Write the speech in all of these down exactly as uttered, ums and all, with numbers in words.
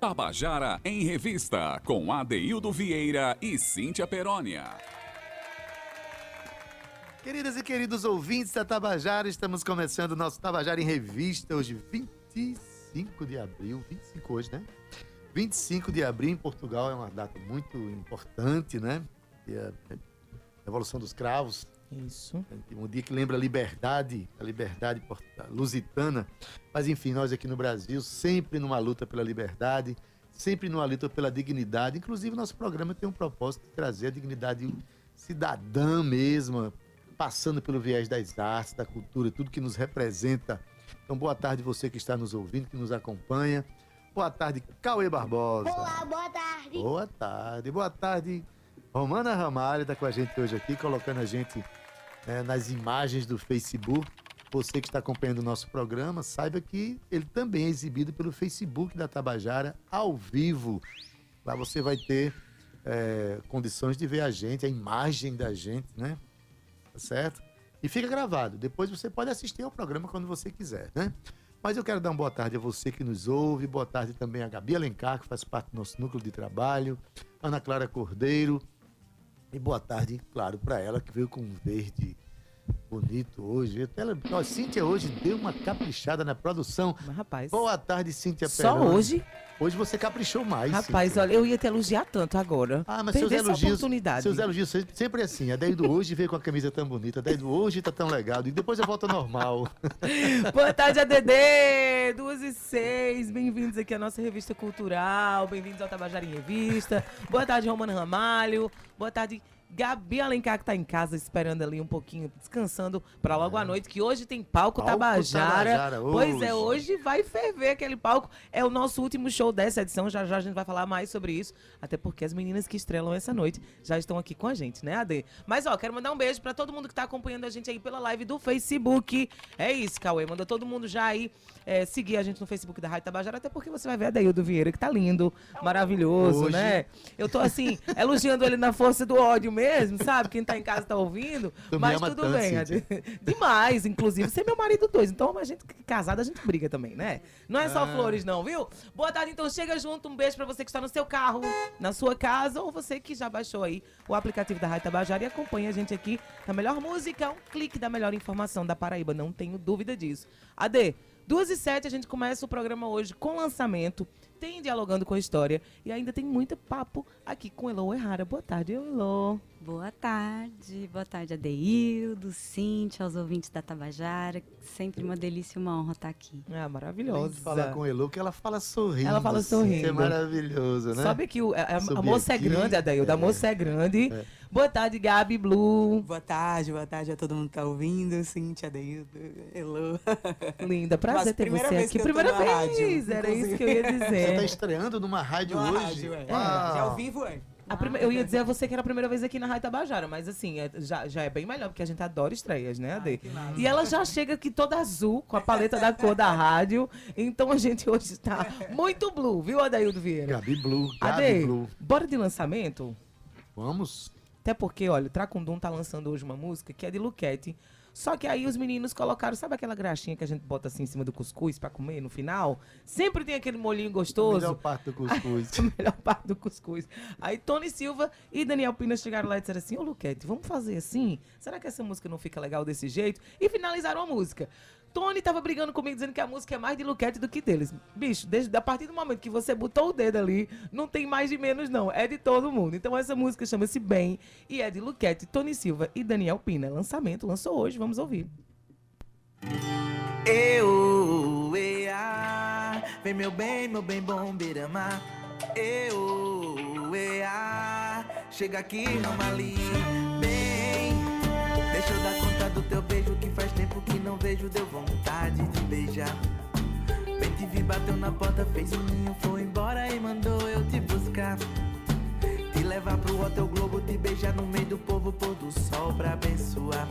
Tabajara em Revista, com Adeildo Vieira e Cíntia Peromnia. Queridas e queridos ouvintes da Tabajara, estamos começando o nosso Tabajara em Revista, hoje vinte e cinco de abril, vinte e cinco hoje, né? vinte e cinco de abril em Portugal é uma data muito importante, né? E a Revolução dos Cravos. Isso. Um dia que lembra a liberdade, a liberdade lusitana. Mas enfim, nós aqui no Brasil, sempre numa luta pela liberdade, sempre numa luta pela dignidade. Inclusive, nosso programa tem um propósito de trazer a dignidade cidadã mesmo, passando pelo viés das artes, da cultura, tudo que nos representa. Então, boa tarde você que está nos ouvindo, que nos acompanha. Boa tarde, Cauê Barbosa. Olá, boa tarde. Boa tarde, boa tarde. Romana Ramalha está com a gente hoje aqui, colocando a gente é, nas imagens do Facebook. Você que está acompanhando o nosso programa, saiba que ele também é exibido pelo Facebook da Tabajara, ao vivo. Lá você vai ter é, condições de ver a gente, a imagem da gente, né? Tá certo? E fica gravado. Depois você pode assistir ao programa quando você quiser, né? Mas eu quero dar uma boa tarde a você que nos ouve. Boa tarde também a Gabi Alencar, que faz parte do nosso núcleo de trabalho. Ana Clara Cordeiro. E boa tarde, claro, para ela, que veio com um verde bonito hoje. Ela, ó, Cíntia hoje deu uma caprichada na produção. Mas, rapaz... Boa tarde, Cíntia Peromnia. Só hoje? Hoje você caprichou mais, rapaz, Cíntia. Olha, eu ia te elogiar tanto agora. Ah, mas seus elogios, oportunidade. seus elogios sempre assim. A Adeildo hoje veio com a camisa tão bonita. A Adeildo hoje tá tão legal. E depois eu volto ao normal. Boa tarde, A D D. duas e seis. Bem-vindos aqui à nossa revista cultural. Bem-vindos ao Tabajara em Revista. Boa tarde, Romana Ramalho. Boa tarde... Gabi Alencar, que tá em casa esperando ali um pouquinho, descansando para logo é. à noite, que hoje tem palco, palco Tabajara. Tabajara hoje. Pois é, hoje vai ferver aquele palco. É o nosso último show dessa edição, já já a gente vai falar mais sobre isso, até porque as meninas que estrelam essa noite já estão aqui com a gente, né, Ade? Mas ó, quero mandar um beijo para todo mundo que tá acompanhando a gente aí pela live do Facebook. É isso, Cauê, manda todo mundo já aí é, seguir a gente no Facebook da Rádio Tabajara, até porque você vai ver a Adeildo Vieira, que tá lindo, maravilhoso, hoje... né? Eu tô assim, elogiando ele na força do ódio mesmo. mesmo, sabe? Quem tá em casa tá ouvindo, tu mas tudo tanto, bem. Gente. Demais, inclusive. Você é meu marido dois, então a gente casada, a gente briga também, né? Não é só ah. flores não, viu? Boa tarde, então chega junto, um beijo pra você que está no seu carro, na sua casa, ou você que já baixou aí o aplicativo da Rádio Tabajara e acompanha a gente aqui na melhor música, um clique da melhor informação da Paraíba, não tenho dúvida disso. Adê, duas e sete, a gente começa o programa hoje com lançamento, tem Dialogando com a História e ainda tem muito papo aqui com Elô Uehara. Boa tarde, Elô. Boa tarde, boa tarde, Adeildo, Cíntia, aos ouvintes da Tabajara. Sempre uma delícia e uma honra estar aqui. Ah, maravilhosa. Falar com Elô, que ela fala sorrindo. Ela fala sorrindo. É maravilhoso, né? Sabe que o, a, a moça aqui. é grande, Adeildo, é. a moça é grande. É. Boa tarde, Gabi Blue. Boa tarde, boa tarde a todo mundo que tá ouvindo. Cíntia, Adeildo, Elô. Linda, prazer Nossa, ter você aqui. Primeira vez, rádio, era inclusive. Isso que eu ia dizer. Você tá estreando numa rádio numa hoje? Rádio, é. Ah. Já ao vivo, é. A prime... Eu ia dizer a você que era a primeira vez aqui na Rádio Tabajara, mas assim, é, já, já é bem melhor, porque a gente adora estreias, né, Adê? Ah, e ela já chega aqui toda azul, com a paleta da cor da rádio, então a gente hoje está muito blue, viu, Adeildo Vieira? Gabi Blue, Gabi Adê, Blue. Bora de lançamento? Vamos. Até porque, olha, o Tracundum tá lançando hoje uma música que é de Luquete, só que aí os meninos colocaram, sabe aquela graxinha que a gente bota assim em cima do cuscuz pra comer no final? Sempre tem aquele molinho gostoso. A melhor parte do cuscuz. A melhor parte do cuscuz. Aí Tony Silva e Daniel Pina chegaram lá e disseram assim, ô Luquete, vamos fazer assim? Será que essa música não fica legal desse jeito? E finalizaram a música. Tony tava brigando comigo, dizendo que a música é mais de Luquete do que deles. Bicho, desde, a partir do momento que você botou o dedo ali, não tem mais de menos, não. É de todo mundo. Então essa música chama-se Bem e é de Luquete, Tony Silva e Daniel Pina. Lançamento, lançou hoje, vamos ouvir. Eu, ea, vem meu bem, meu bem bom, beira-mar. Eu, ea, chega aqui, não ali. Bem, deixa eu dar conta do teu beijo que faz tempo que não vejo, deu vontade de beijar. Bem te vi, bateu na porta, fez um ninho, foi embora e mandou eu te buscar. Te levar pro hotel Globo, te beijar no meio do povo, pôr do sol pra abençoar.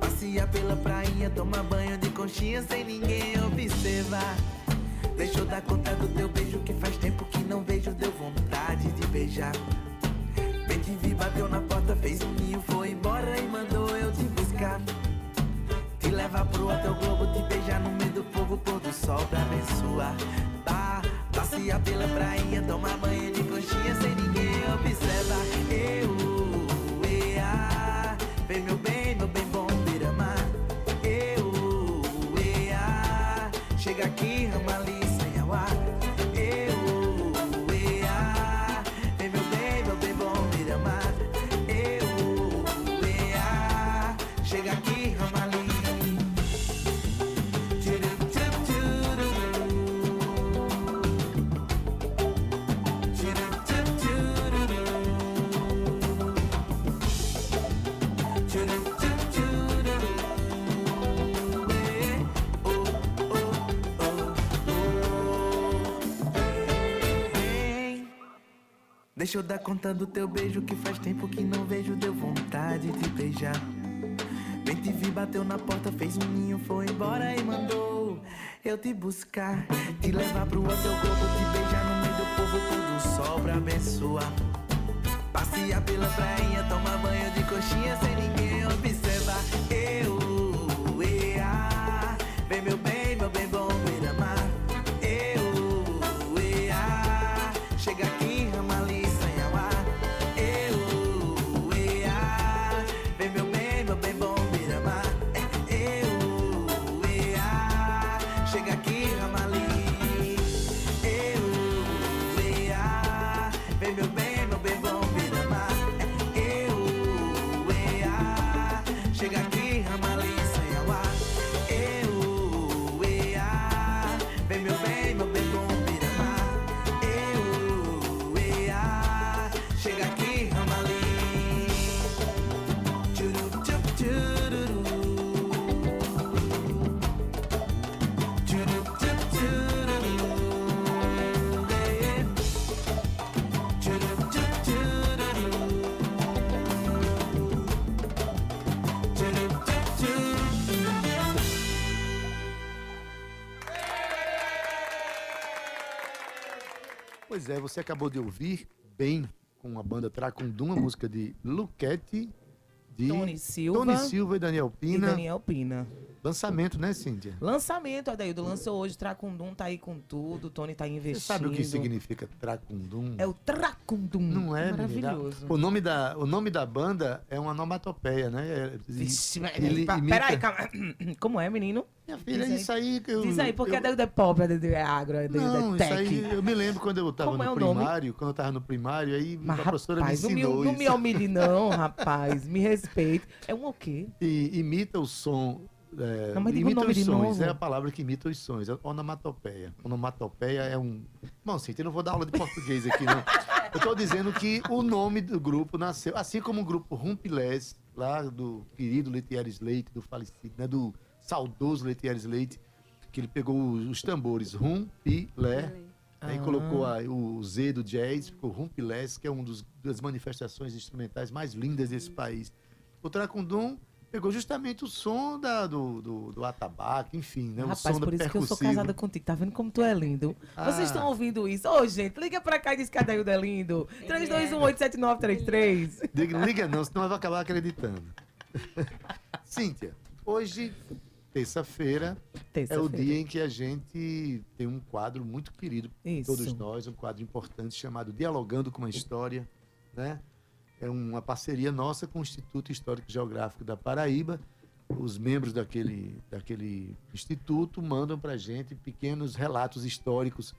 Passear pela prainha, tomar banho de conchinha sem ninguém observar. Deixa eu dar conta do teu beijo que faz tempo que não vejo, deu vontade de beijar. Bem te vi, bateu na porta, fez um ninho, foi embora e mandou eu te buscar. Te levar pro hotel Globo, te beijar no meio do povo, pôr do sol pra abençoar. Tá, passear pela Deixa eu dar conta do teu beijo, que faz tempo que não vejo. Deu vontade de beijar. Bem te vi, bateu na porta, fez um ninho, foi embora e mandou eu te buscar, te levar pro hotel globo, te beijar no meio do povo, pôr do sol pra abençoar. Passear pela prainha, tomar banho de coxinha sem ninguém observar. Eu, Uehara, vem meu bem, meu bem bom, beira mar. Eu, Uehara, chega aqui, rama ali, sem amar. Eu, Uehara, vem meu bem, meu bem bom, beira mar. Eu, Uehara, chega aqui, rama ali. Eu, Uehara, vem meu bem. Chega aqui, Ramalha. Pois é, você acabou de ouvir Bem, com a banda Tracundum, a música de Luquete, de Tony Silva, Tony Silva e Daniel Pina. E Daniel Pina. Lançamento, né, Cíntia? Lançamento, Adeildo. Lançou hoje, Tracundum tá aí com tudo, Tony tá investindo. Você sabe o que significa Tracundum? É o Tracundum. Não é, maravilhoso. O nome, da, o nome da banda é uma onomatopeia, né? Vixe, imita... Peraí, calma. Como é, menino? Minha filha, diz isso aí... Eu, diz aí, porque eu... Adeildo é pobre, Adeildo é agro, Adeildo não, é tech. Isso aí, eu me lembro quando eu tava como no é primário, nome? Quando eu tava no primário, aí mas, a professora rapaz, me ensinou não, não me humilhe não, rapaz, me respeite. É um o quê? E imita o som... É, não, mas imita nome os sons, é a palavra que imita os sons, é onomatopeia. Onomatopeia é um... Bom, Cíntia, eu não vou dar aula de português aqui, não. Eu tô dizendo que o nome do grupo nasceu, assim como o grupo Rumpilés, lá do querido Letieres Leite, do falecido, né, do saudoso Letieres Leite, que ele pegou os, os tambores Rumpilé, ah. aí colocou a, o Z do jazz, ficou Rumpilés, que é uma das manifestações instrumentais mais lindas desse país. O Tracundum... Pegou justamente o som da, do, do, do atabaque, enfim, né? Rapaz, o som da percussiva. Rapaz, por isso que eu sou casada contigo. Tá vendo como tu é lindo? Ah. Vocês estão ouvindo isso? Ô, oh, gente, liga pra cá e diz que Adeildo é lindo. três dois um oito sete nove três três. Liga não, senão eu vou acabar acreditando. Cíntia, hoje, terça-feira, terça-feira, é o dia em que a gente tem um quadro muito querido por todos nós, um quadro importante chamado Dialogando com a História, né? É uma parceria nossa com o Instituto Histórico e Geográfico da Paraíba. Os membros daquele, daquele instituto mandam para a gente pequenos relatos históricos.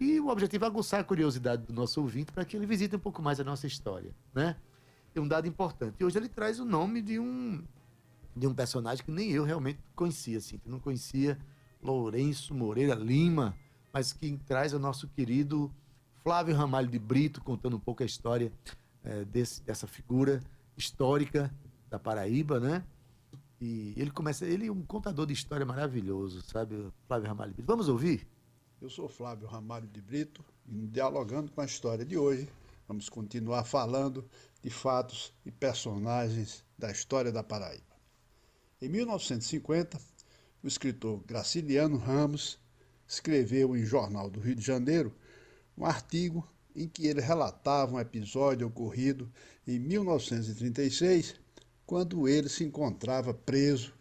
E o objetivo é aguçar a curiosidade do nosso ouvinte para que ele visite um pouco mais a nossa história, né? É um dado importante. E hoje ele traz o nome de um, de um personagem que nem eu realmente conhecia. Assim, que não conhecia Lourenço Moreira Lima, mas que traz o nosso querido Flávio Ramalho de Brito, contando um pouco a história... É, desse, dessa figura histórica da Paraíba, né? E ele começa, ele é um contador de história maravilhoso, sabe? Flávio Ramalho de Brito. Vamos ouvir? Eu sou Flávio Ramalho de Brito, e dialogando com a história de hoje, vamos continuar falando de fatos e personagens da história da Paraíba. Em mil novecentos e cinquenta, o escritor Graciliano Ramos escreveu em Jornal do Rio de Janeiro um artigo em que ele relatava um episódio ocorrido em mil novecentos e trinta e seis, quando ele se encontrava preso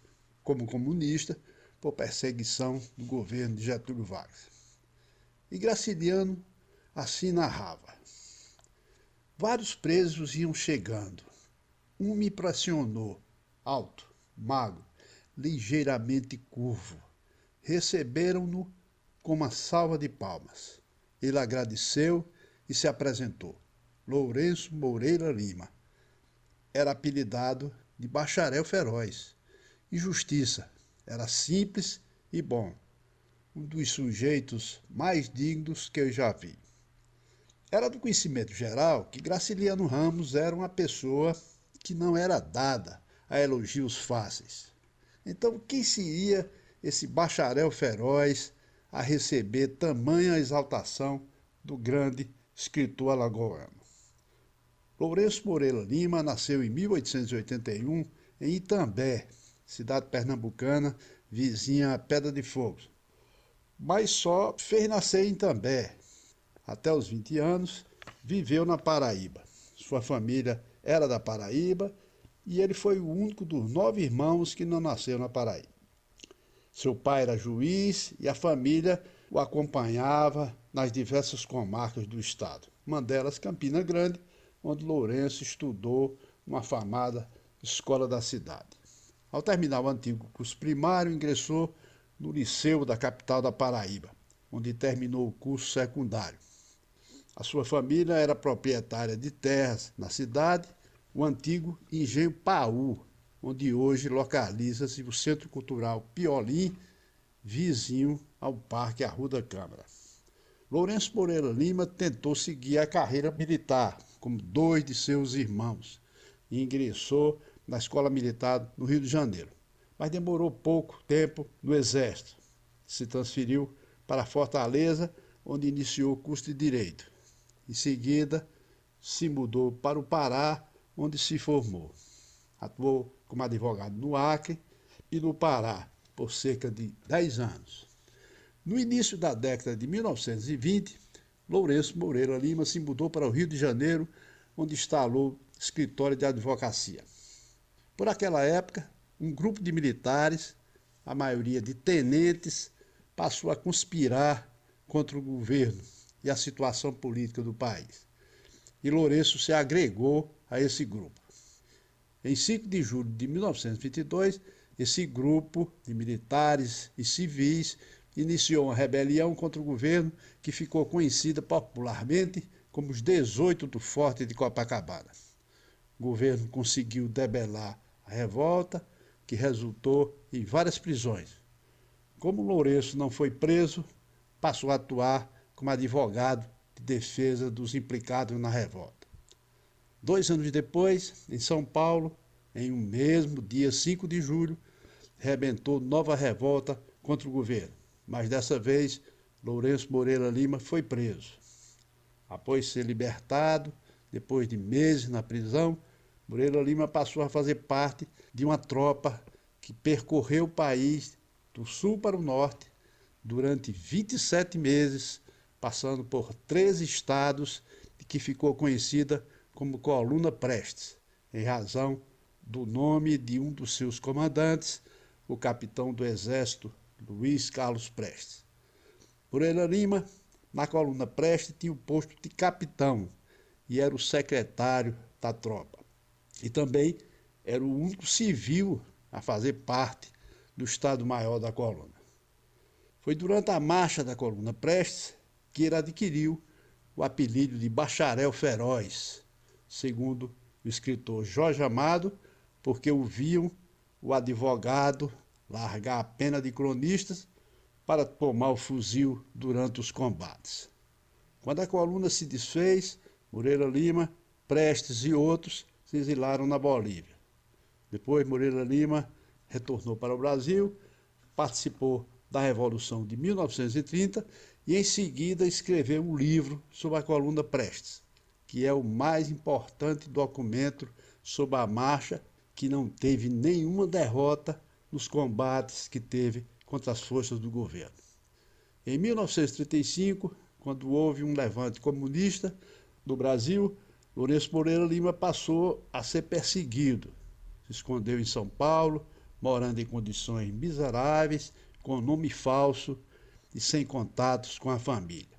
como comunista por perseguição do governo de Getúlio Vargas. E Graciliano assim narrava. Vários presos iam chegando. Um me impressionou, alto, magro, ligeiramente curvo. Receberam-no com uma salva de palmas. Ele agradeceu e se apresentou, Lourenço Moreira Lima. Era apelidado de Bacharel Feroz. E justiça, era simples e bom. Um dos sujeitos mais dignos que eu já vi. Era do conhecimento geral que Graciliano Ramos era uma pessoa que não era dada a elogios fáceis. Então, quem seria esse Bacharel Feroz a receber tamanha exaltação do grande escritor alagoano? Lourenço Moreira Lima nasceu em mil oitocentos e oitenta e um em Itambé, cidade pernambucana, vizinha a Pedra de Fogo. Mas só fez nascer em Itambé. Até os vinte anos, viveu na Paraíba. Sua família era da Paraíba e ele foi o único dos nove irmãos que não nasceu na Paraíba. Seu pai era juiz e a família o acompanhava nas diversas comarcas do estado. Uma delas, Campina Grande, onde Lourenço estudou numa famada escola da cidade. Ao terminar o antigo curso primário, ingressou no Liceu da capital da Paraíba, onde terminou o curso secundário. A sua família era proprietária de terras na cidade, o antigo Engenho Paú, onde hoje localiza-se o Centro Cultural Piolim, vizinho ao Parque Arruda Câmara. Lourenço Moreira Lima tentou seguir a carreira militar, como dois de seus irmãos, e ingressou na Escola Militar no Rio de Janeiro, mas demorou pouco tempo no Exército. Se transferiu para Fortaleza, onde iniciou o curso de Direito. Em seguida, se mudou para o Pará, onde se formou. Atuou como advogado no Acre e no Pará por cerca de dez anos. No início da década de mil novecentos e vinte, Lourenço Moreira Lima se mudou para o Rio de Janeiro, onde instalou escritório de advocacia. Por aquela época, um grupo de militares, a maioria de tenentes, passou a conspirar contra o governo e a situação política do país. E Lourenço se agregou a esse grupo. Em cinco de julho de mil novecentos e vinte e dois, esse grupo de militares e civis iniciou uma rebelião contra o governo que ficou conhecida popularmente como os dezoito do Forte de Copacabana. O governo conseguiu debelar a revolta, que resultou em várias prisões. Como Lourenço não foi preso, passou a atuar como advogado de defesa dos implicados na revolta. Dois anos depois, em São Paulo, em um mesmo dia cinco de julho, rebentou nova revolta contra o governo. Mas dessa vez, Lourenço Moreira Lima foi preso. Após ser libertado, depois de meses na prisão, Moreira Lima passou a fazer parte de uma tropa que percorreu o país do sul para o norte durante vinte e sete meses, passando por treze estados, que ficou conhecida como Coluna Prestes, em razão do nome de um dos seus comandantes, o capitão do Exército Luiz Carlos Prestes. Moreira Lima, na Coluna Prestes, tinha o posto de capitão e era o secretário da tropa. E também era o único civil a fazer parte do Estado-Maior da Coluna. Foi durante a marcha da Coluna Prestes que ele adquiriu o apelido de Bacharel Feroz, segundo o escritor Jorge Amado, porque ouviam o advogado largar a pena de cronistas para tomar o fuzil durante os combates. Quando a coluna se desfez, Moreira Lima, Prestes e outros se exilaram na Bolívia. Depois, Moreira Lima retornou para o Brasil, participou da Revolução de mil novecentos e trinta e, em seguida, escreveu um livro sobre a coluna Prestes, que é o mais importante documento sobre a marcha que não teve nenhuma derrota nos combates que teve contra as forças do governo. Em mil novecentos e trinta e cinco, quando houve um levante comunista no Brasil, Lourenço Moreira Lima passou a ser perseguido. Se escondeu em São Paulo, morando em condições miseráveis, com nome falso e sem contatos com a família.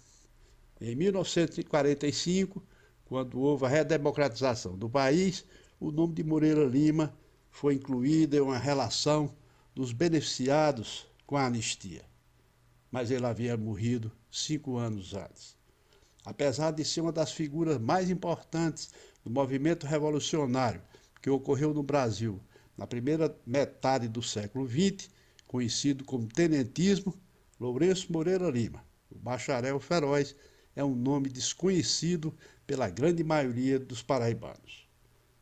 Em mil novecentos e quarenta e cinco, quando houve a redemocratização do país, o nome de Moreira Lima foi incluído em uma relação dos beneficiados com a anistia. Mas ele havia morrido cinco anos antes. Apesar de ser uma das figuras mais importantes do movimento revolucionário que ocorreu no Brasil na primeira metade do século vinte, conhecido como tenentismo, Lourenço Moreira Lima, o Bacharel Feroz, é um nome desconhecido pela grande maioria dos paraibanos.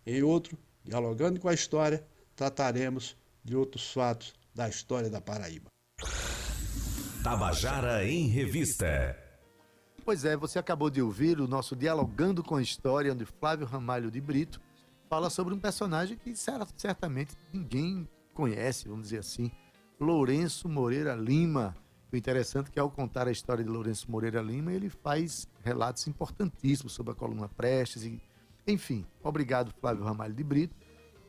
Em outro, Dialogando com a História, trataremos de outros fatos da história da Paraíba. Tabajara em Revista. Pois é, você acabou de ouvir o nosso Dialogando com a História, onde Flávio Ramalho de Brito fala sobre um personagem que certamente ninguém conhece, vamos dizer assim, Lourenço Moreira Lima. O interessante é que ao contar a história de Lourenço Moreira Lima, ele faz relatos importantíssimos sobre a coluna Prestes. E, enfim, obrigado Flávio Ramalho de Brito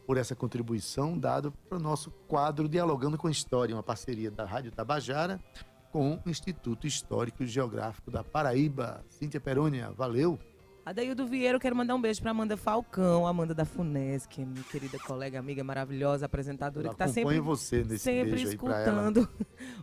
por essa contribuição dada para o nosso quadro Dialogando com a História, uma parceria da Rádio Tabajara com o Instituto Histórico e Geográfico da Paraíba. Cíntia Peromnia, valeu! Adeildo Vieira, eu quero mandar um beijo para Amanda Falcão, Amanda da FUNESC, minha querida colega, amiga maravilhosa, apresentadora, eu que está sempre, você nesse sempre escutando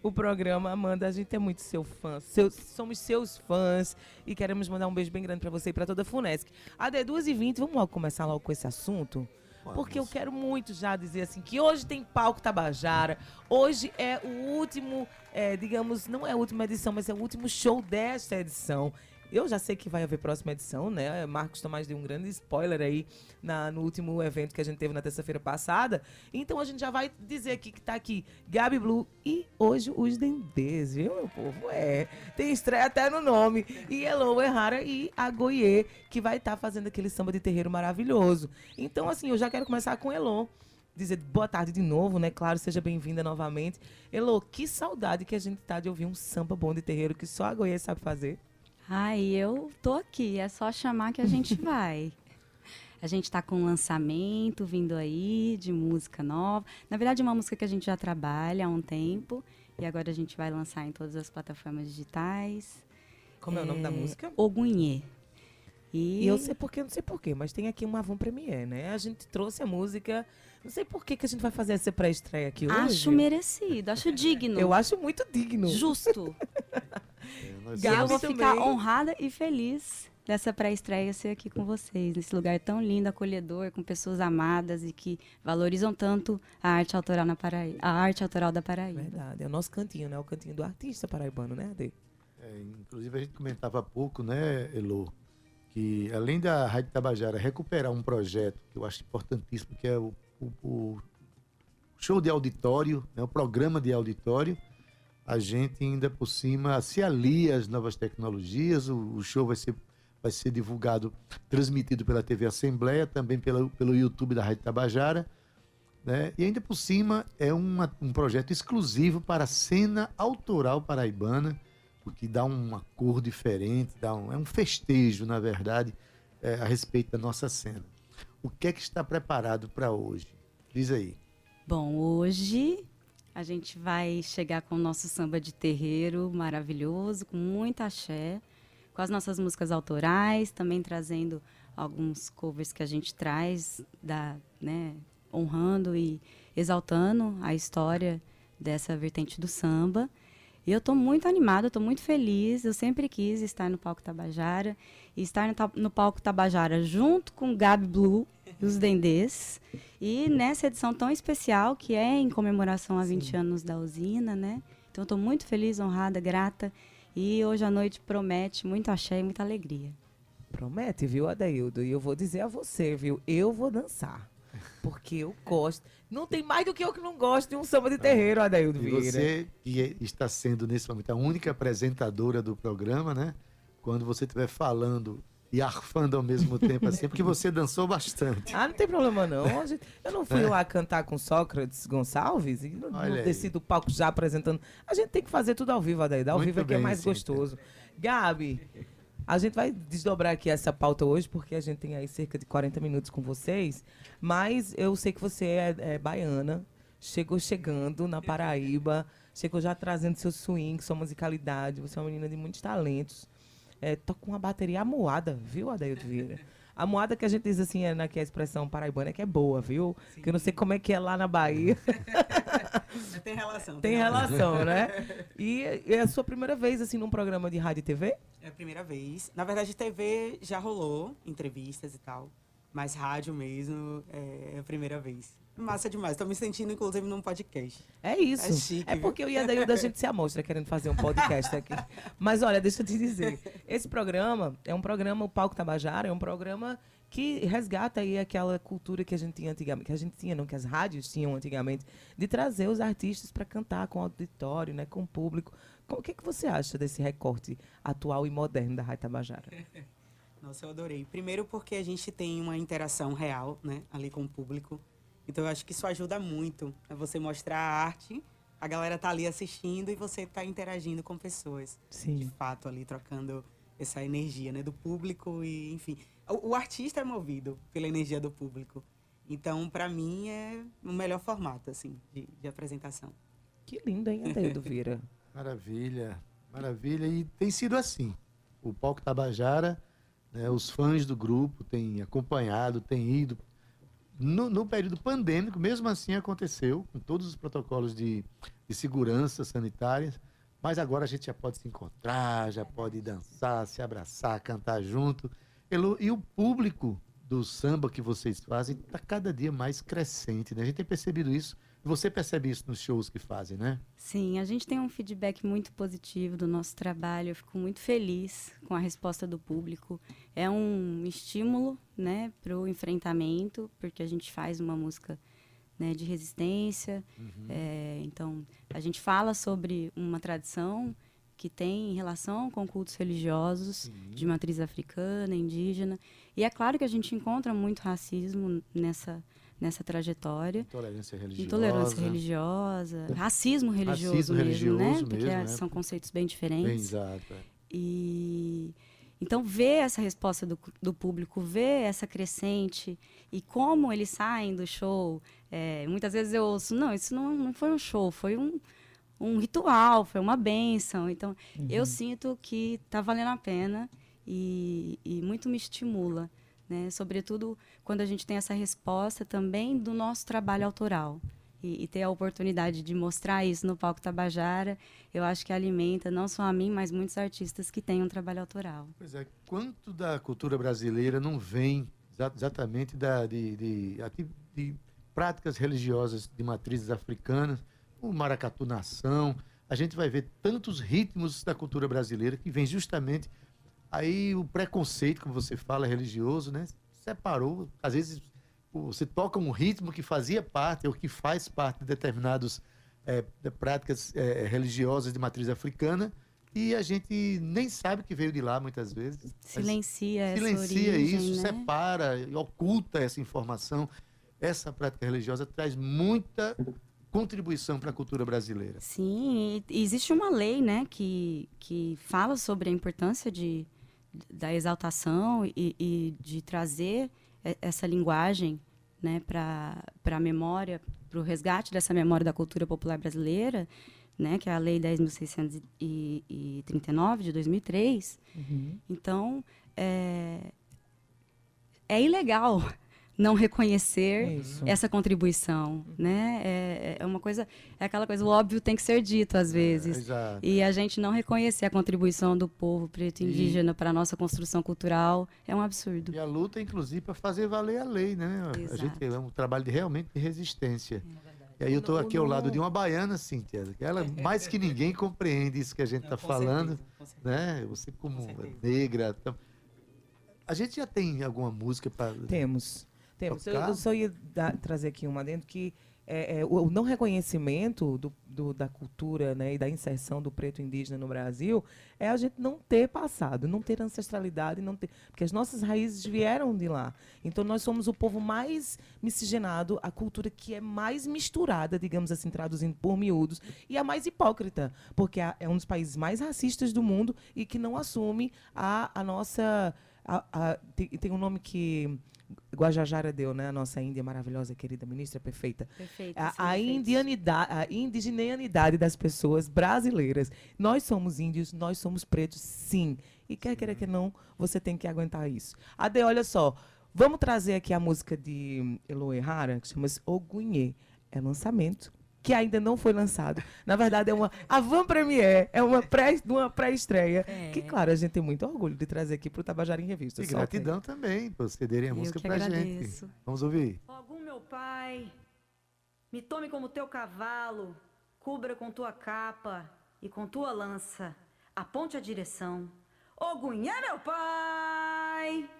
o programa. Amanda, a gente é muito seu fã, seus, somos seus fãs e queremos mandar um beijo bem grande para você e para toda a FUNESC. Ade, duas e vinte, vamos logo começar logo com esse assunto? Porque eu quero muito já dizer assim, que hoje tem palco Tabajara, hoje é o último, é, digamos, não é a última edição, mas é o último show desta edição. Eu já sei que vai haver próxima edição, né? Marcos Tomaz deu um grande spoiler aí na, no último evento que a gente teve na terça-feira passada. Então a gente já vai dizer aqui que tá aqui Gabi Blue e hoje Os Dendês, viu, meu povo? É, tem estreia até no nome. E Elô Uehara e Agoyê, que vai estar tá fazendo aquele samba de terreiro maravilhoso. Então, assim, eu já quero começar com Elô. Dizer boa tarde de novo, né? Claro, seja bem-vinda novamente. Elô, que saudade que a gente tá de ouvir um samba bom de terreiro que só a Agoyê sabe fazer. Ai, eu tô aqui, é só chamar que a gente vai. A gente tá com um lançamento vindo aí de música nova. Na verdade, é uma música que a gente já trabalha há um tempo e agora a gente vai lançar em todas as plataformas digitais. Como é, é o nome da música? Goiê. E eu sei porquê, não sei porquê, mas tem aqui uma avant premiere, né? A gente trouxe a música, não sei por que a gente vai fazer essa pré-estreia aqui hoje. Acho merecido, acho digno. Eu acho muito digno. Justo. É, eu vou também ficar honrada e feliz dessa pré-estreia ser aqui com vocês, nesse lugar tão lindo, acolhedor, com pessoas amadas e que valorizam tanto a arte autoral, na Paraíba, a arte autoral da Paraíba. Verdade, é o nosso cantinho, né? O cantinho do artista paraibano, né, Ade? É, inclusive, a gente comentava há pouco, né, Elô, que além da Rádio Tabajara recuperar um projeto que eu acho importantíssimo, que é o, o, o show de auditório, né, o programa de auditório, a gente ainda por cima se alia às novas tecnologias. O, o show vai ser, vai ser divulgado, transmitido pela T V Assembleia, também pela, pelo YouTube da Rádio Tabajara, né? E ainda por cima é uma, um projeto exclusivo para a cena autoral paraibana, o que dá uma cor diferente, dá um, é um festejo, na verdade, é, a respeito da nossa cena. O que é que está preparado para hoje? Diz aí. Bom, hoje a gente vai chegar com o nosso samba de terreiro maravilhoso, com muito axé, com as nossas músicas autorais, também trazendo alguns covers que a gente traz, da, né, honrando e exaltando a história dessa vertente do samba. E eu estou muito animada, estou muito feliz, eu sempre quis estar no palco Tabajara, e estar no, no palco Tabajara junto com Gabi Blue e Os Dendês, e nessa edição tão especial, que é em comemoração a vinte Sim. anos da usina, né? Então eu estou muito feliz, honrada, grata, e hoje à noite promete muito axé e muita alegria. Promete, viu, Adeildo? E eu vou dizer a você, viu, eu vou dançar. Porque eu gosto. Não tem mais do que eu que não gosto de um samba de terreiro, Adeildo Vieira. E você que está sendo, nesse momento, a única apresentadora do programa, né? Quando você estiver falando e arfando ao mesmo tempo, assim, porque você dançou bastante. Ah, não tem problema, não. Eu não fui lá cantar com Sócrates Gonçalves e não, não desci do palco já apresentando. A gente tem que fazer tudo ao vivo, Adeildo. Ao Muito vivo é que é mais sim, gostoso. Então. Gabi, a gente vai desdobrar aqui essa pauta hoje, porque a gente tem aí cerca de quarenta minutos com vocês, mas eu sei que você é, é baiana, chegou chegando na Paraíba, chegou já trazendo seu swing, sua musicalidade, você é uma menina de muitos talentos, é, toca uma bateria amuada, viu, Adeildo Vieira? A moada que a gente diz assim, é, né, que a expressão paraibana é que é boa, viu? Sim. Que eu não sei como é que é lá na Bahia. Tem relação. Tem, tem relação, relação, né? E é a sua primeira vez, assim, num programa de rádio e T V? É a primeira vez. Na verdade, T V já rolou, entrevistas e tal. Mas rádio mesmo é a primeira vez. Massa demais. Tô me sentindo, inclusive, num podcast. É isso. É, chique, é porque eu e a Adeildo, a gente se amostra querendo fazer um podcast aqui. Mas, olha, deixa eu te dizer. Esse programa é um programa, o Palco Tabajara, é um programa que resgata aí aquela cultura que a gente tinha antigamente, que a gente tinha, não, que as rádios tinham antigamente, de trazer os artistas para cantar com auditório, né, com o público. O que, que você acha desse recorte atual e moderno da Rádio Tabajara? Nossa, eu adorei. Primeiro porque a gente tem uma interação real, né, ali com o público. Então, eu acho que isso ajuda muito, é você mostrar a arte, a galera tá ali assistindo e você tá interagindo com pessoas. Sim. De fato, ali trocando essa energia, né, do público e, enfim. O, o artista é movido pela energia do público. Então, para mim, é o melhor formato, assim, de, de apresentação. Que lindo, hein, Adeildo Vieira? Maravilha, maravilha. E tem sido assim. O Palco Tabajara, né, os fãs do grupo têm acompanhado, têm ido. No, no período pandêmico, mesmo assim, aconteceu, com todos os protocolos de, de segurança sanitária, mas agora a gente já pode se encontrar, já pode dançar, se abraçar, cantar junto. E o público do samba que vocês fazem está cada dia mais crescente, né? A gente tem percebido isso. Você percebe isso nos shows que fazem, né? Sim, a gente tem um feedback muito positivo do nosso trabalho. Eu fico muito feliz com a resposta do público. É um estímulo, né, para o enfrentamento, porque a gente faz uma música, né, de resistência. Uhum. É, então, a gente fala sobre uma tradição que tem em relação com cultos religiosos, sim, de matriz africana, indígena. E é claro que a gente encontra muito racismo nessa... nessa trajetória. Intolerância religiosa. Intolerância religiosa, racismo religioso, racismo mesmo, religioso né? Mesmo, porque né? São conceitos bem diferentes. Bem, exato. É. E, então, ver essa resposta do, do público, ver essa crescente e como eles saem do show, é, muitas vezes eu ouço, não, isso não, não foi um show, foi um, um ritual, foi uma bênção. Então, uhum, eu sinto que está valendo a pena e, e muito me estimula. Né? Sobretudo quando a gente tem essa resposta também do nosso trabalho autoral e, e ter a oportunidade de mostrar isso no Palco Tabajara, eu acho que alimenta não só a mim, mas muitos artistas que têm um trabalho autoral. Pois é, quanto da cultura brasileira não vem exatamente da, de, de, de, de práticas religiosas de matrizes africanas, o maracatu nação, a gente vai ver tantos ritmos da cultura brasileira que vem justamente... Aí o preconceito, como você fala, religioso, né? Separou. Às vezes você toca um ritmo que fazia parte, ou que faz parte de determinadas é, práticas é, religiosas de matriz africana, e a gente nem sabe que veio de lá, muitas vezes. Silencia essa Silencia origem, isso, né? Separa, oculta essa informação. Essa prática religiosa traz muita contribuição para a cultura brasileira. Sim, existe uma lei, né, que, que fala sobre a importância de... da exaltação e, e de trazer essa linguagem, né, para a memória, para o resgate dessa memória da cultura popular brasileira, né, que é a Lei dez mil seiscentos e trinta e nove, de dois mil e três. Uhum. Então, é, é ilegal não reconhecer é essa contribuição, né? É, é uma coisa, é aquela coisa, o óbvio tem que ser dito às vezes. É, exato. E a gente não reconhecer a contribuição do povo preto e indígena para a nossa construção cultural é um absurdo. E a luta, inclusive, para fazer valer a lei, né? Exato. A gente tem um trabalho de, realmente de resistência. É, e aí eu estou aqui ao lado de uma baiana, Cíntia, que ela mais que ninguém compreende isso que a gente está falando, com certeza, com certeza, né? Você como negra, então... a gente já tem alguma música para... Temos. Temos. Eu, eu só ia dar, trazer aqui uma dentro que é, é, o, o não reconhecimento do, do, da cultura, né, e da inserção do preto indígena no Brasil é a gente não ter passado, não ter ancestralidade, não ter, porque as nossas raízes vieram de lá. Então, nós somos o povo mais miscigenado, a cultura que é mais misturada, digamos assim, traduzindo por miúdos, e a mais hipócrita, porque a, é um dos países mais racistas do mundo e que não assume a, a nossa... A, a, tem, tem um nome que... Guajajara deu, né? A nossa Índia maravilhosa, querida ministra, perfeita. Perfeito, a, sim, a, indianidade, a indigeneidade das pessoas brasileiras. Nós somos índios, nós somos pretos, sim. E quer queira que não, você tem que aguentar isso. Ade, olha só, vamos trazer aqui a música de Elô Uehara, que chama-se O Goiê. É lançamento, que ainda não foi lançado. Na verdade, é uma avant-première, é uma, pré, uma pré-estreia, é. Que, claro, a gente tem muito orgulho de trazer aqui para o Tabajara em Revista. E gratidão também por cederem a música para a gente. Vamos ouvir. Ogum, meu pai, me tome como teu cavalo, cubra com tua capa e com tua lança, aponte a direção. Ogum, é meu pai!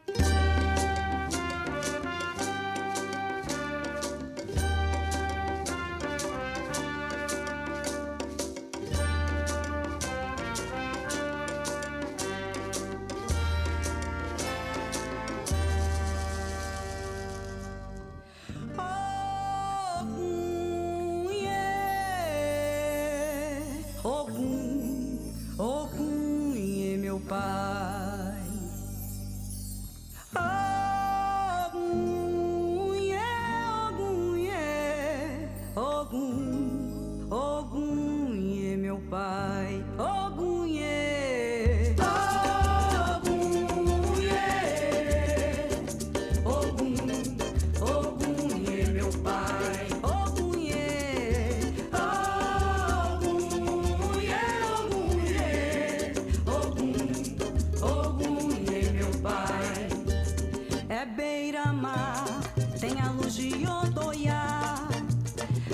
Pai. Ogunhê, Ogunhê, Ogun, Ogunhê, meu Pai. Ogunhê, Ogunhê, Ogun, Ogunhê, meu Pai.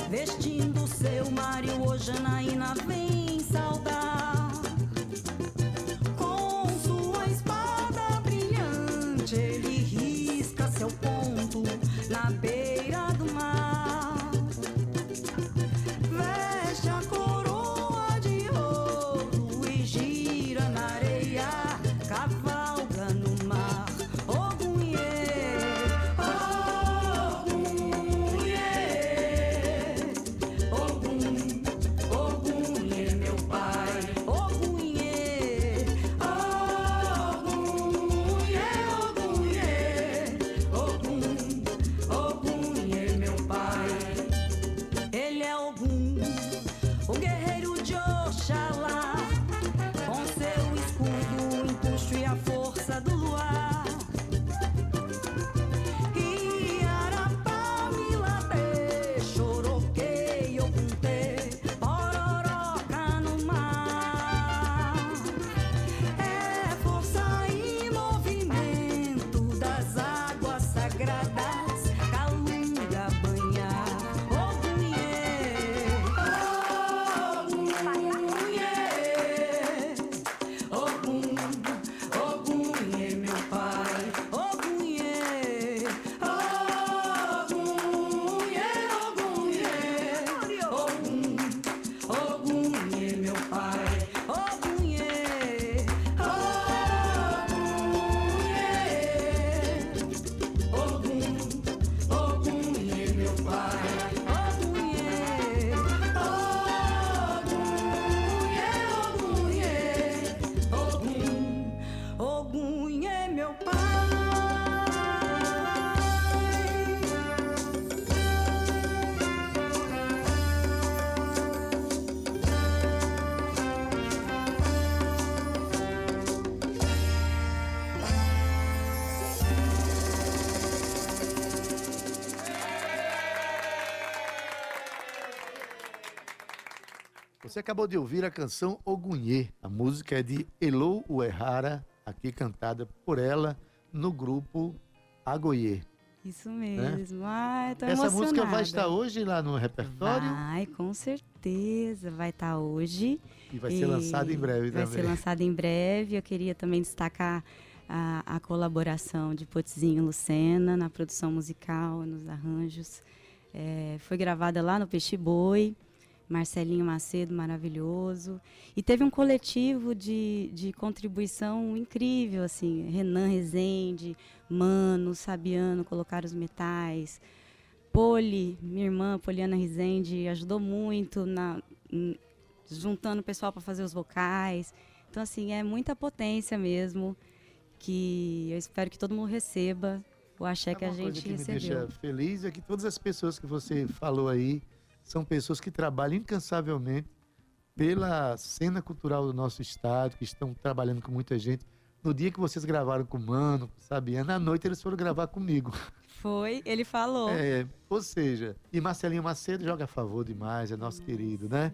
Vestindo seu Mário, ô Janaína vem saudar. Com sua espada brilhante, ele risca seu ponto na beira do mar. Veste a coroa de ouro e gira na areia, cavalga no mar. Você acabou de ouvir a canção Ogunhê. A música é de Elô Uehara, aqui cantada por ela no grupo Agoyê. Isso mesmo. Né? Ai, tô emocionada. Essa música vai estar hoje lá no repertório? Vai, com certeza. Vai estar hoje. E vai ser e... lançada em breve vai também. Vai ser lançada em breve. Eu queria também destacar a, a colaboração de Potizinho Lucena na produção musical, nos arranjos. É, foi gravada lá no Peixe Boi. Marcelinho Macedo, maravilhoso. E teve um coletivo de, de contribuição incrível, assim. Renan Rezende, Mano, Sabiano, colocaram os metais. Poli, minha irmã, Poliana Rezende, ajudou muito, na, juntando o pessoal para fazer os vocais. Então, assim, é muita potência mesmo, que eu espero que todo mundo receba o axé é que a gente recebeu. Uma coisa que recebeu. Me deixa feliz é que todas as pessoas que você falou aí, são pessoas que trabalham incansavelmente pela cena cultural do nosso estado, que estão trabalhando com muita gente. No dia que vocês gravaram com o Mano, com o Sabiano, na noite eles foram gravar comigo. Foi, ele falou. É, ou seja, e Marcelinho Macedo joga a favor demais, é nosso Nossa. Querido, né?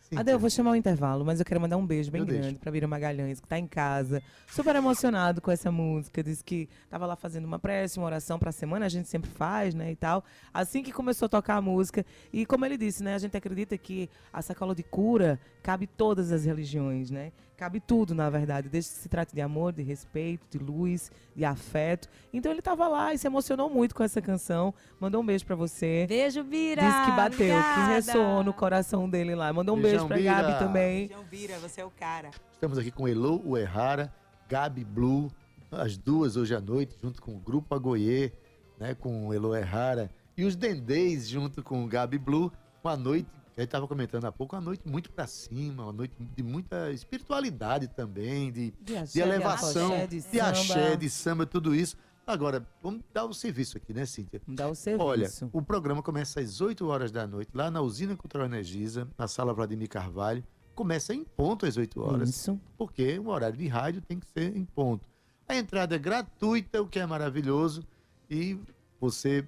Sim, Adel, eu vou chamar o intervalo, mas eu quero mandar um beijo bem eu grande para Bira Magalhães, que está em casa, super emocionado com essa música. Disse que estava lá fazendo uma prece, uma oração para a semana, a gente sempre faz, né, e tal. Assim que começou a tocar a música, e como ele disse, né, a gente acredita que a sacola de cura cabe todas as religiões, né? Cabe tudo, na verdade, desde que se trate de amor, de respeito, de luz, de afeto. Então ele estava lá e se emocionou muito com essa canção. Mandou um beijo para você. Beijo, Bira! Diz que bateu, obrigada. Que ressoou no coração dele lá. Mandou um Beijão, beijo para Gabi também. Beijão, Bira, você é o cara. Estamos aqui com Elô Uehara, Gabi Blue, as duas hoje à noite, junto com o Grupo Agoyê, né, com Elô Uehara e os Dendês, junto com o Gabi Blue, uma noite Ele estava comentando há pouco, uma noite muito para cima, uma noite de muita espiritualidade também, de, de, axé, de elevação, de axé, de, de, axé, de samba, tudo isso. Agora, vamos dar o serviço aqui, né, Cíntia? Vamos dar o serviço. Olha, o programa começa às oito horas da noite, lá na Usina Cultural Energisa, na Sala Vladimir Carvalho. Começa em ponto às oito horas. Isso. Porque o horário de rádio tem que ser em ponto. A entrada é gratuita, o que é maravilhoso. E você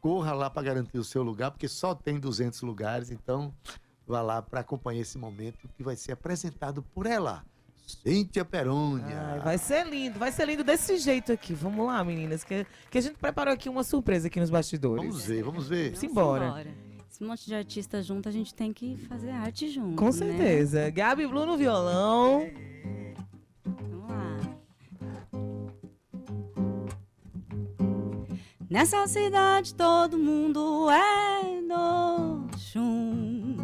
corra lá para garantir o seu lugar, porque só tem duzentos lugares. Então, vá lá para acompanhar esse momento que vai ser apresentado por ela, Cíntia Peromnia. Ai, vai ser lindo, vai ser lindo desse jeito aqui. Vamos lá, meninas, que, que a gente preparou aqui uma surpresa aqui nos bastidores. Vamos ver, vamos ver. Simbora. Simbora. Esse monte de artista junto, a gente tem que fazer arte junto. Com certeza. Né? Gabi Blue no violão. Vamos lá. Nessa cidade todo mundo é do Oxum.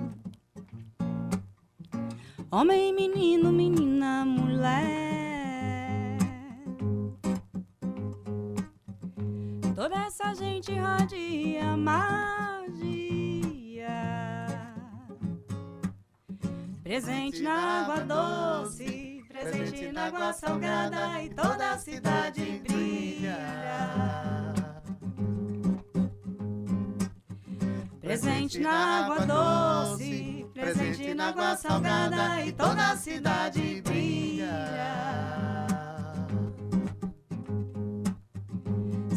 Homem, menino, menina, mulher. Toda essa gente radia magia. Presente na água doce, presente na água salgada, e toda a cidade brilha. Presente na água doce, presente na água salgada, e toda a cidade brilha.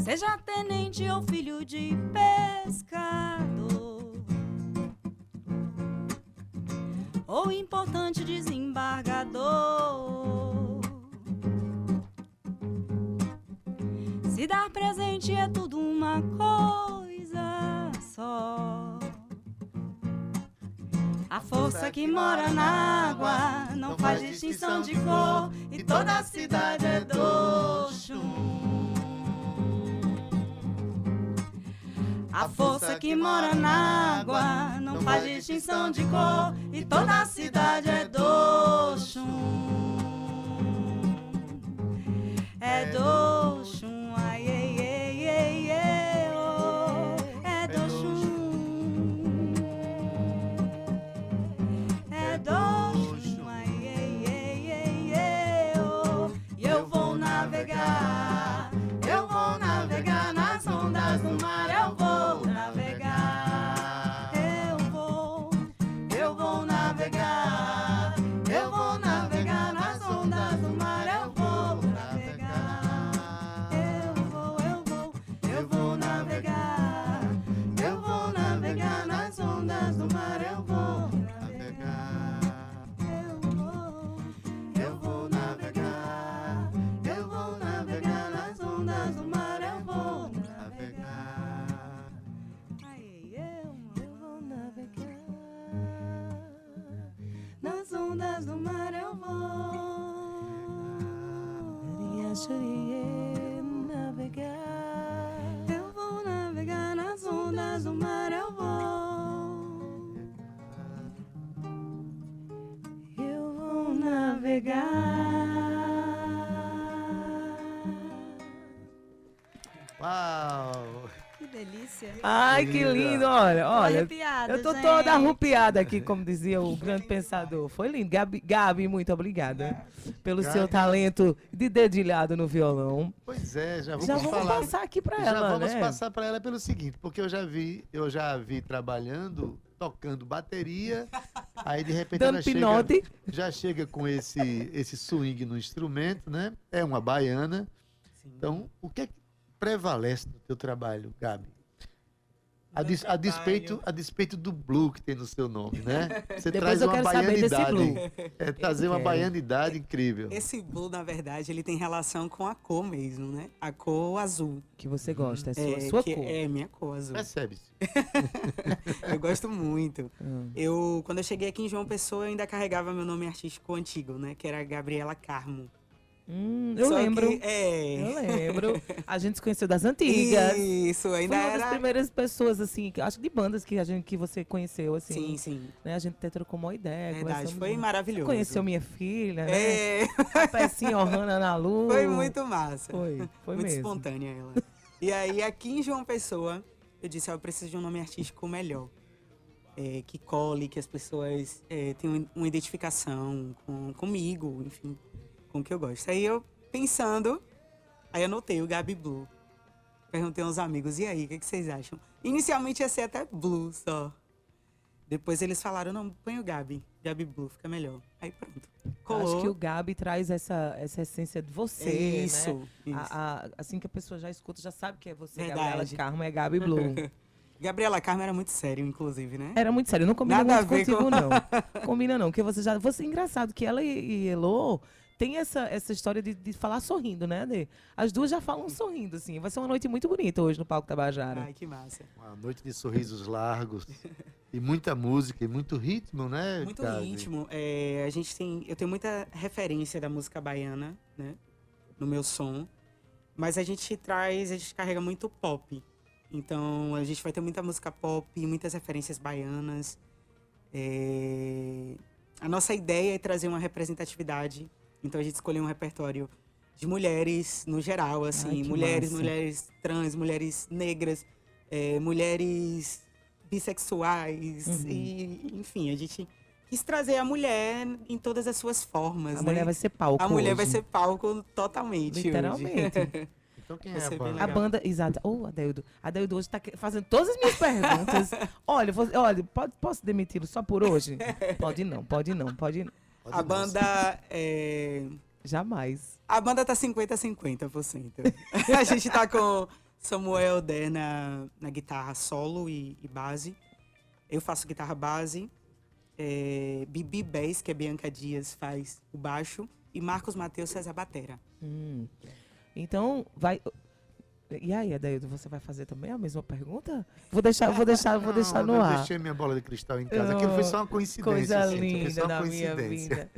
Seja tenente ou filho de pescador, ou importante desembargador, se dar presente é tudo uma coisa só. A força que mora na água não faz distinção de cor, e toda a cidade é do Oxum. A força que mora na água não faz distinção de cor, e toda a cidade é do Oxum. É do Oxum, ai, ai, ai, ai, ai. Ai, que lindo, olha, olha, arrepiada, eu tô gente. Toda arrupiada aqui, como dizia o grande pensador. Foi lindo. Gabi, Gabi, muito obrigada pelo Gabi. Seu talento de dedilhado no violão. Pois é, já vamos, já vamos falar. passar aqui para ela, né? Já vamos né? passar para ela pelo seguinte, porque eu já vi, eu já vi trabalhando, tocando bateria, aí de repente Dando ela pinote. chega, já chega com esse, esse swing no instrumento, né? É uma baiana. Sim. Então, o que é que prevalece no teu trabalho, Gabi? A, des, a, despeito, a despeito do blue que tem no seu nome, né? Você Depois traz eu uma quero baianidade. Saber desse blue. É trazer uma baianidade incrível. Esse blue, na verdade, ele tem relação com a cor mesmo, né? A cor azul. Que você gosta, é sua, é, sua cor. É, minha cor azul. Percebe-se. Eu gosto muito. Hum. Eu, quando eu cheguei aqui em João Pessoa, eu ainda carregava meu nome artístico antigo, né? Que era Gabriela Carmo. Hum, eu Só lembro, que, é. eu lembro. A gente se conheceu das antigas. Isso, ainda Foi uma era... das primeiras pessoas, assim, acho que de bandas que, a gente, que você conheceu, assim. Sim, sim. Né? A gente até trocou uma ideia. Verdade, foi muito... maravilhoso. Você conheceu minha filha, né? É. A pecinha Ohana na lua. Foi muito massa. Foi, foi muito mesmo. espontânea ela. E aí, aqui em João Pessoa, eu disse, ah, eu preciso de um nome artístico melhor. é, que cole, que as pessoas é, tenham uma identificação com, comigo, enfim, com o que eu gosto. Aí eu pensando, aí anotei o Gabi Blue. Perguntei aos amigos, e aí, o que, que vocês acham? Inicialmente ia ser até Blue só. Depois eles falaram, não, põe o Gabi. Gabi Blue, fica melhor. Aí pronto. Colou. Acho que o Gabi traz essa, essa essência de você, é isso, né? Isso. A, a, assim que a pessoa já escuta, já sabe que é você. Verdade. Gabriela Carmo é Gabi Blue. Gabriela Carmo era muito sério, inclusive, né? Era muito sério, não combina nada muito contigo, com... não. Combina não, porque você já... Você, engraçado que ela e, e Elô... Tem essa, essa história de, de falar sorrindo, né, Adê? As duas já falam sorrindo, assim. Vai ser uma noite muito bonita hoje no Palco Tabajara. Ai, que massa. Uma noite de sorrisos largos e muita música e muito ritmo, né? Muito Gabi? Ritmo. É, a gente tem, eu tenho muita referência da música baiana, né, no meu som. Mas a gente traz, a gente carrega muito pop. Então, a gente vai ter muita música pop, muitas referências baianas. É, a nossa ideia é trazer uma representatividade. Então, a gente escolheu um repertório de mulheres, no geral, assim. Ai, mulheres, massa. Mulheres trans, mulheres negras, é, mulheres bissexuais. Uhum. E, enfim, a gente quis trazer a mulher em todas as suas formas. A né? mulher vai ser palco A mulher hoje. Vai ser palco totalmente. Literalmente. Então, quem é a banda? A banda, exato. Ô, oh, Adeildo. Adeildo hoje tá fazendo todas as minhas perguntas. Olha, você, olha pode, posso demiti-lo só por hoje? Pode não, pode não, pode não. Pode a não. banda é... Jamais. A banda tá cinquenta a cinquenta por cento. A gente tá com Samuel Dé na, na guitarra solo e, e base. Eu faço guitarra base. É, Bibi Bass, que é Bianca Dias, faz o baixo. E Marcos Matheus faz a batera. Hum. Então, vai... E aí, Adeildo, você vai fazer também a mesma pergunta? Vou deixar, vou deixar, vou deixar não, no ar. Eu deixei minha bola de cristal em casa. Aquilo foi só uma coincidência. Coisa linda, gente. Foi só uma coincidência. Minha vida.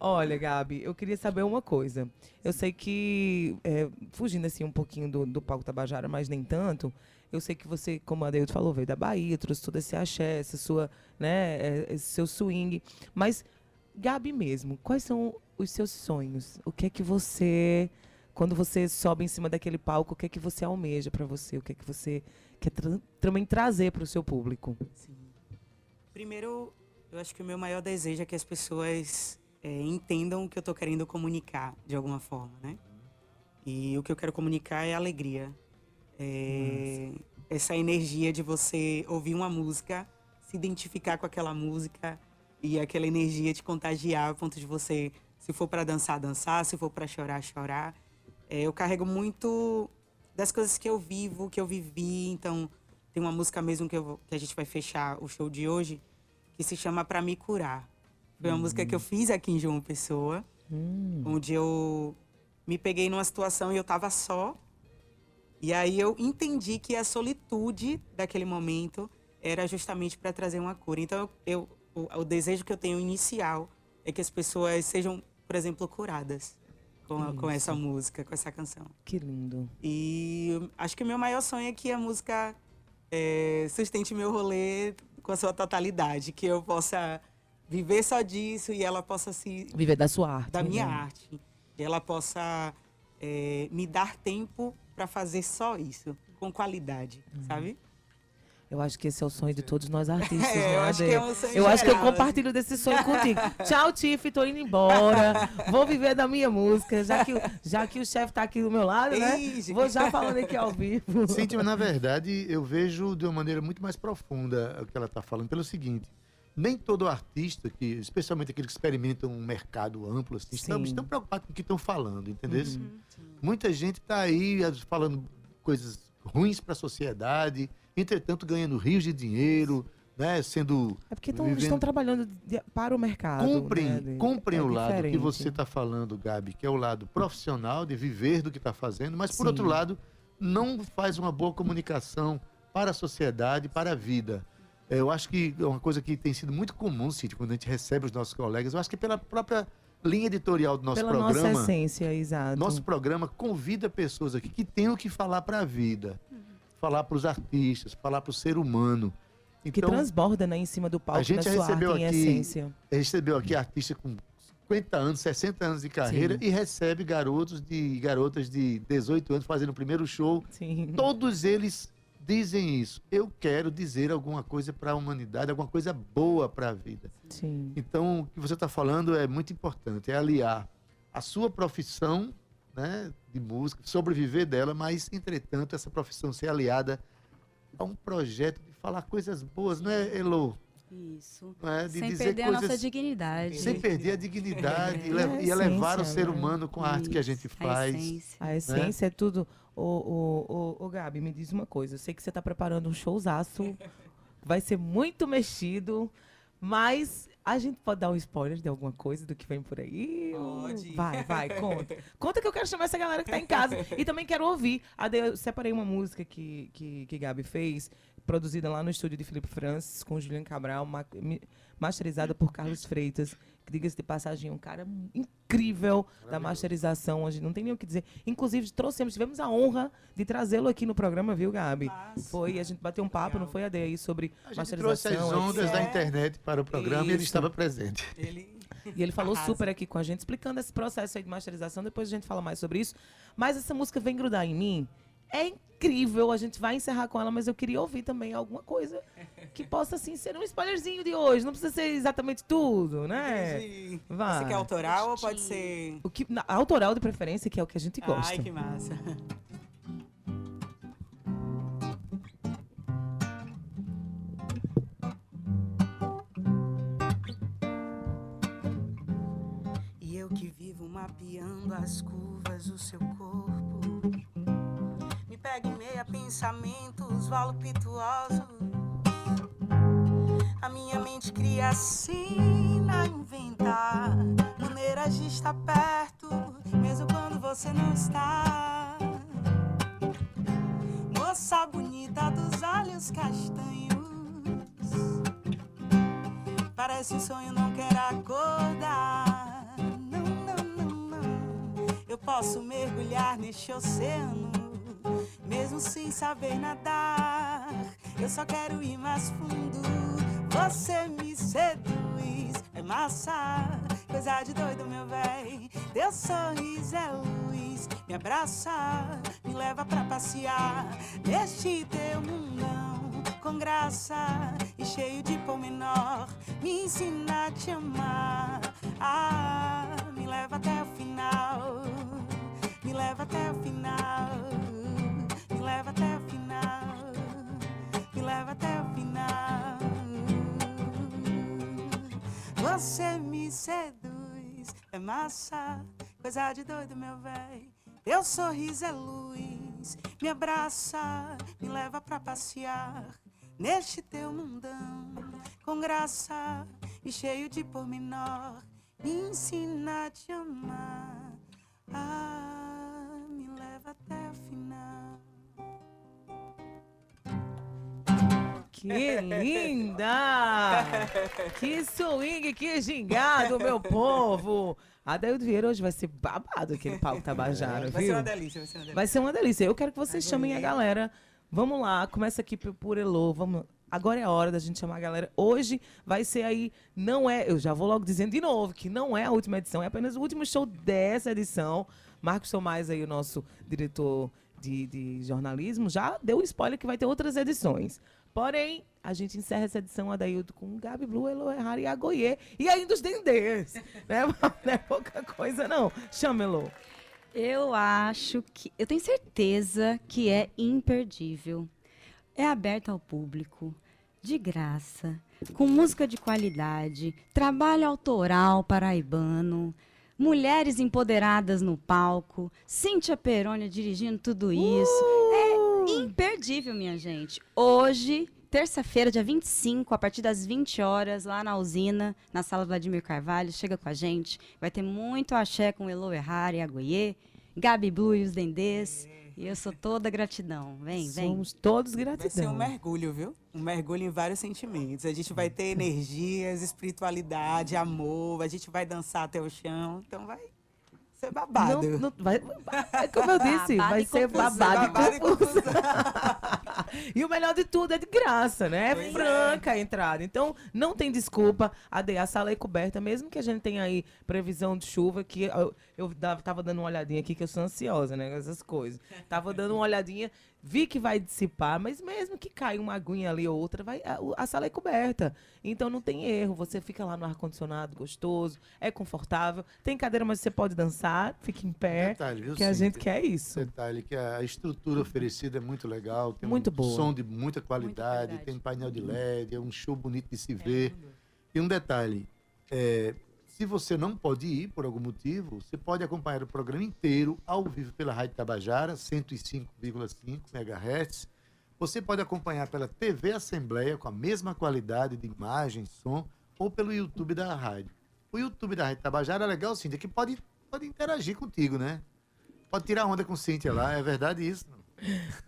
Olha, Gabi, eu queria saber uma coisa. Eu sei que, é, fugindo assim um pouquinho do, do Palco Tabajara, mas nem tanto, eu sei que você, como a Adeildo falou, veio da Bahia, trouxe todo esse axé, essa sua, né, esse seu swing. Mas, Gabi mesmo, quais são os seus sonhos? O que é que você... Quando você sobe em cima daquele palco, o que é que você almeja para você? O que é que você quer tra- também trazer para o seu público? Sim. Primeiro, eu acho que o meu maior desejo é que as pessoas é, entendam o que eu estou querendo comunicar, de alguma forma, né? E o que eu quero comunicar é a alegria. É, essa energia de você ouvir uma música, se identificar com aquela música e aquela energia te contagiar, a ponto de você, se for para dançar, dançar, se for para chorar, chorar. É, eu carrego muito das coisas que eu vivo, que eu vivi. Então, tem uma música mesmo que, eu, que a gente vai fechar o show de hoje, que se chama Pra Me Curar. Foi uma uhum. música que eu fiz aqui em João Pessoa, uhum. onde eu me peguei numa situação e eu tava só. E aí eu entendi que a solitude daquele momento era justamente para trazer uma cura. Então, eu, eu, o, o desejo que eu tenho inicial é que as pessoas sejam, por exemplo, curadas. Com, a, com essa música, com essa canção. Que lindo. E acho que o meu maior sonho é que a música é, sustente meu rolê com a sua totalidade. Que eu possa viver só disso e ela possa se... Viver da sua arte. Da minha né? arte. E ela possa é, me dar tempo para fazer só isso, com qualidade, uhum. sabe? Eu acho que esse é o sonho de todos nós artistas, é, né, eu acho, que, é um sonho eu acho geral, que eu compartilho desse sonho contigo. Tchau, Tiff, tô indo embora. Vou viver da minha música, já que, já que o chefe tá aqui do meu lado, né? Vou já falando aqui ao vivo. Cíntia, mas na verdade, eu vejo de uma maneira muito mais profunda o que ela tá falando. Pelo seguinte, nem todo artista, que, especialmente aquele que experimenta um mercado amplo, assim, estamos tão preocupados com o que estão falando, entendeu? Uhum. Muita gente tá aí falando coisas ruins para a sociedade... Entretanto, ganhando rios de dinheiro, né, sendo... É porque tão, vivendo... estão trabalhando de, para o mercado. Comprem, né? comprem é o diferente. Lado que você está falando, Gabi, que é o lado profissional, de viver do que está fazendo, mas, por Sim. outro lado, não faz uma boa comunicação para a sociedade, para a vida. Eu acho que é uma coisa que tem sido muito comum, Cid, quando a gente recebe os nossos colegas, eu acho que pela própria... linha editorial do nosso Pela programa. Pela nossa essência, exato. Nosso programa convida pessoas aqui que têm o que falar para a vida, uhum. falar para os artistas, falar para o ser humano. Então, que transborda, né, em cima do palco, a gente da sua recebeu arte aqui, em essência. A gente recebeu aqui artista com cinquenta anos, sessenta anos de carreira Sim. e recebe garotos e garotas de dezoito anos fazendo o primeiro show. Sim. Todos eles dizem isso. Eu quero dizer alguma coisa para a humanidade, alguma coisa boa para a vida. Sim. Então, o que você está falando é muito importante, é aliar a sua profissão, né, de música, sobreviver dela, mas, entretanto, essa profissão ser aliada a um projeto de falar coisas boas, não é, Elô? Isso. É? De sem dizer perder coisas... a nossa dignidade. Sem perder a dignidade é. e, le... é a e elevar essência, o ser humano com a arte isso. que a gente faz. A essência, a essência né? é tudo. Ô, ô, ô, ô, Gabi, me diz uma coisa. Eu sei que você está preparando um showzaço. Vai ser muito mexido. Mas a gente pode dar um spoiler de alguma coisa do que vem por aí? Pode. Vai, vai, conta. Conta que eu quero chamar essa galera que está em casa. E também quero ouvir. Eu separei uma música que, que, que Gabi fez, produzida lá no estúdio de Felipe Francis, com Juliano Cabral, ma masterizada por Carlos Freitas, que, diga-se de passagem, é um cara incrível da masterização, onde não tem nem o que dizer. Inclusive, trouxemos, tivemos a honra de trazê-lo aqui no programa, viu, Gabi? Nossa. Foi, a gente bateu um papo, legal. Não foi, Ade, aí sobre a masterização. A gente trouxe as ondas é. da internet para o programa Isso. e ele estava presente. Ele... E ele falou Arrasa. super aqui com a gente, explicando esse processo aí de masterização, depois a gente fala mais sobre isso. Mas essa música Vem Grudar em Mim, é incrível, a gente vai encerrar com ela, mas eu queria ouvir também alguma coisa que possa, assim, ser um spoilerzinho de hoje. Não precisa ser exatamente tudo, né? Entendi. Vai. Você quer autoral ou pode ser... O que, na, autoral de preferência, que é o que a gente gosta. Ai, que massa. E eu que vivo mapeando as curvas do seu corpo, pega em meia pensamentos voluptuosos. A minha mente cria cena, inventar maneiras de estar perto, mesmo quando você não está. Moça bonita dos olhos castanhos, parece um sonho, não quer acordar. Não, não, não, não. Eu posso mergulhar neste oceano mesmo sem saber nadar. Eu só quero ir mais fundo. Você me seduz, é massa, coisa de doido, meu véi. Teu sorriso é luz, me abraça, me leva pra passear neste teu mundão, com graça e cheio de pormenor. Me ensina a te amar, ah, me leva até o final, me leva até o final, me leva até o final, me leva até o final. Você me seduz, é massa, coisa de doido, meu véi. Teu sorriso é luz, me abraça, me leva pra passear neste teu mundão, com graça e cheio de pormenor. Me ensina a te amar, ah, me leva até o final. Que linda! Que swing, que gingado, meu povo! Adeildo Vieira hoje vai ser babado aquele palco Tabajara, vai viu? Vai ser uma delícia, vai ser uma delícia. Vai ser uma delícia. Eu quero que vocês Agoyê. chamem a galera. Vamos lá, começa aqui por Elô, vamos... Agora é a hora da gente chamar a galera. Hoje vai ser aí, não é... Eu já vou logo dizendo de novo que não é a última edição, é apenas o último show dessa edição. Marcos Tomaz aí, o nosso diretor de, de jornalismo, já deu um spoiler que vai ter outras edições. Porém, a gente encerra essa edição, Adeildo, com Gabi Blue, Elô Uehara e Agoyê. E ainda os Dendês. Né? Não é pouca coisa, não. Chama, Elô. Eu acho que... Eu tenho certeza que é imperdível. É aberto ao público, de graça, com música de qualidade, trabalho autoral paraibano, mulheres empoderadas no palco, Cíntia Peromnia dirigindo tudo isso. Uh! É... imperdível, minha gente. Hoje, terça-feira, dia vinte e cinco, a partir das vinte horas, lá na usina, na Sala Vladimir Carvalho, chega com a gente. Vai ter muito axé com Elô Uehara e Agoyê, Gabi Blue e os Dendês. E eu sou toda gratidão. Vem, vem. Somos todos gratidão. Vai ser um mergulho, viu? Um mergulho em vários sentimentos. A gente vai ter energias, espiritualidade, amor. A gente vai dançar até o chão. Então vai... Vai ser babado. Não, não, vai, é como eu disse, babado vai ser confusão, babado, babado e confusão. E o melhor de tudo é de graça, né? É pois franca é. a entrada. Então, não tem desculpa. A, de, a sala é coberta, mesmo que a gente tenha aí previsão de chuva, que eu, eu tava dando uma olhadinha aqui, que eu sou ansiosa, né? Essas coisas. Tava dando uma olhadinha... vi que vai dissipar, mas mesmo que caia uma aguinha ali ou outra, vai, a, a sala é coberta. Então não tem erro, você fica lá no ar-condicionado gostoso, é confortável, tem cadeira, mas você pode dançar, fica em pé, detalhe, que sim, a gente tem, quer isso. Detalhe, que a estrutura oferecida é muito legal, tem muito um boa. som de muita qualidade, muita tem painel de L E D, é um show bonito de se é ver. Lindo. E um detalhe, é, se você não pode ir por algum motivo, você pode acompanhar o programa inteiro ao vivo pela Rádio Tabajara, cento e cinco vírgula cinco megahertz. Você pode acompanhar pela T V Assembleia, com a mesma qualidade de imagem, som, ou pelo YouTube da rádio. O YouTube da Rádio Tabajara é legal, Cíntia, que pode, pode interagir contigo, né? Pode tirar onda com Cíntia lá, é verdade isso.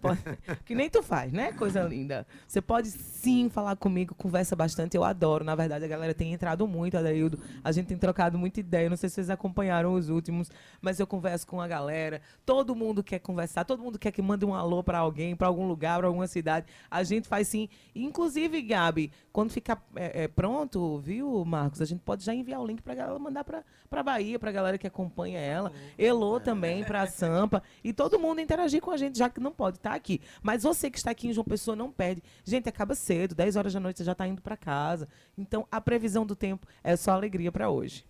Pode, que nem tu faz, né? Coisa linda. Você pode sim falar comigo, conversa bastante, eu adoro. Na verdade, a galera tem entrado muito, Adeildo. A gente tem trocado muita ideia. Não sei se vocês acompanharam os últimos, mas eu converso com a galera. Todo mundo quer conversar, todo mundo quer que mande um alô pra alguém, pra algum lugar, pra alguma cidade. A gente faz sim. Inclusive, Gabi, quando ficar é, é, pronto, viu, Marcos? A gente pode já enviar o link pra galera, mandar pra, pra Bahia, pra galera que acompanha ela. Elô também, pra Sampa. E todo mundo interagir com a gente, já que não pode estar aqui. Mas você que está aqui em João Pessoa não perde. Gente, acaba cedo, dez horas da noite você já está indo para casa. Então, a previsão do tempo é só alegria para hoje.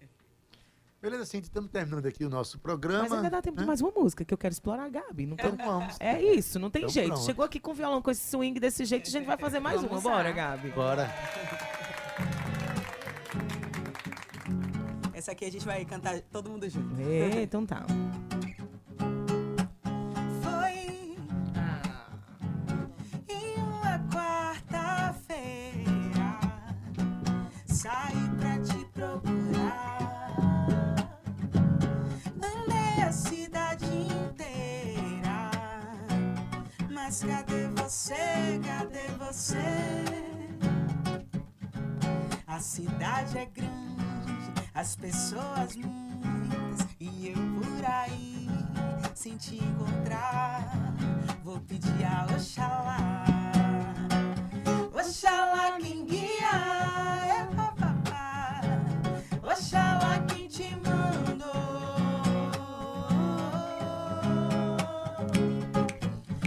Beleza, Cíntia, estamos terminando aqui o nosso programa. Mas ainda dá tempo, né, de mais uma música que eu quero explorar, Gabi. Não tem... É isso, não tem então, jeito. Pronto. Chegou aqui com violão, com esse swing desse jeito, a gente vai fazer mais Vamos uma. Usar. Bora, Gabi. Bora. Essa aqui a gente vai cantar todo mundo junto. É, então tá. Saí pra te procurar, andei a cidade inteira, mas cadê você, cadê você? A cidade é grande, as pessoas muitas, e eu por aí, sem te encontrar, vou pedir a Oxalá, Oxalá quem guia. Oxalá quem te mandou.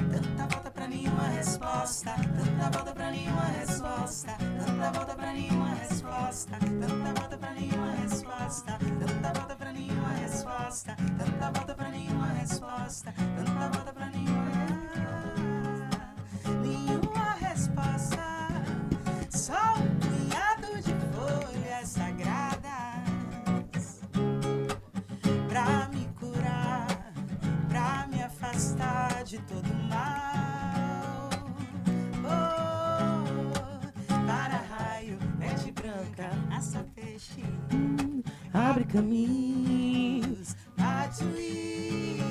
Tanta volta pra nenhuma resposta, tanta volta pra nenhuma resposta, tanta volta pra nenhuma resposta, tanta volta pra nenhuma resposta, tanta volta pra nenhuma resposta, tanta volta pra nenhuma resposta, tanta volta pra nenhuma nenhuma resposta. Só um punhado de folhas sagradas pra me curar, pra me afastar de todo mal. Oh, para raio, pede branca, aça peixe, abre caminhos, bate-lhe.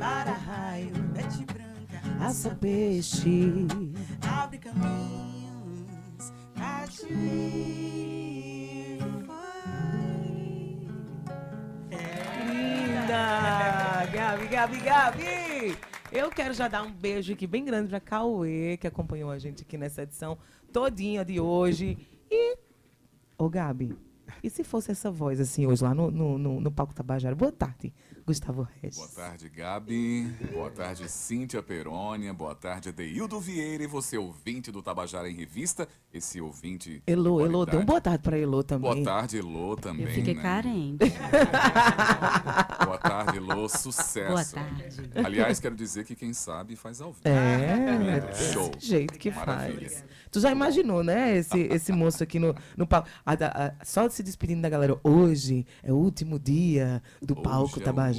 Para raio, pede branca, aça peixe, abre caminhos, bate-lhe. Gabi, Gabi, Gabi! Eu quero já dar um beijo aqui bem grande pra Cauê, que acompanhou a gente aqui nessa edição todinha de hoje. E, ô Gabi, e se fosse essa voz assim hoje lá no, no, no, no palco Tabajara? Boa tarde, Gustavo Regis. Boa tarde, Gabi. Boa tarde, Cíntia Peromnia. Boa tarde, Adeildo Vieira. E você, ouvinte do Tabajara em Revista, esse ouvinte... Elô, Elô, dá uma boa tarde para Elô também. Boa tarde, Elô também. Eu fiquei né? carente. Boa tarde, Elô. Sucesso. Boa tarde. Aliás, quero dizer que quem sabe faz ao vivo. É, é. Show. Desse jeito que Maravilha. faz. Tu já imaginou, né, esse, esse moço aqui no, no palco. A, a, a, só se despedindo da galera. Hoje é o último dia do hoje palco é Tabajara.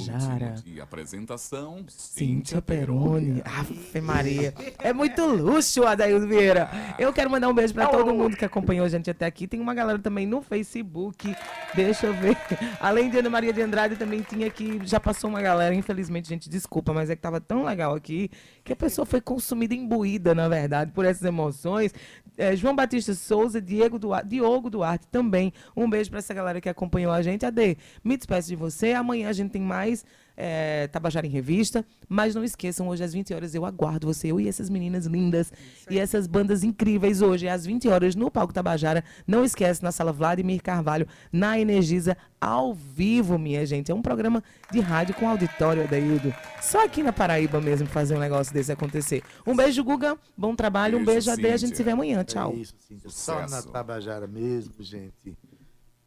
E apresentação, Cíntia Peromnia. Ave Maria. É muito luxo, Adeildo Vieira. Eu quero mandar um beijo para todo mundo que acompanhou a gente até aqui. Tem uma galera também no Facebook. Deixa eu ver. Além de Ana Maria de Andrade, também tinha aqui. Já passou uma galera, infelizmente, gente, desculpa, mas é que tava tão legal aqui que a pessoa foi consumida, imbuída, na verdade, por essas emoções. É, João Batista Souza, Diego Duarte, Diogo Duarte também. Um beijo para essa galera que acompanhou a gente. Adê, me despeço de você. Amanhã a gente tem mais é, Tabajara em Revista. Mas não esqueçam, hoje às vinte horas eu aguardo você, eu e essas meninas lindas e essas bandas incríveis hoje, às vinte horas, no Palco Tabajara. Não esquece, na Sala Vladimir Carvalho, na Energisa, ao vivo, minha gente. É um programa de rádio com auditório, Adeildo. Só aqui na Paraíba mesmo fazer um negócio desse acontecer. Um beijo, Guga. Bom trabalho. Beijo, um beijo, Cíntia. Adê. A gente se vê amanhã. Tchau. É isso, Cíntia. Só na Tabajara mesmo, gente.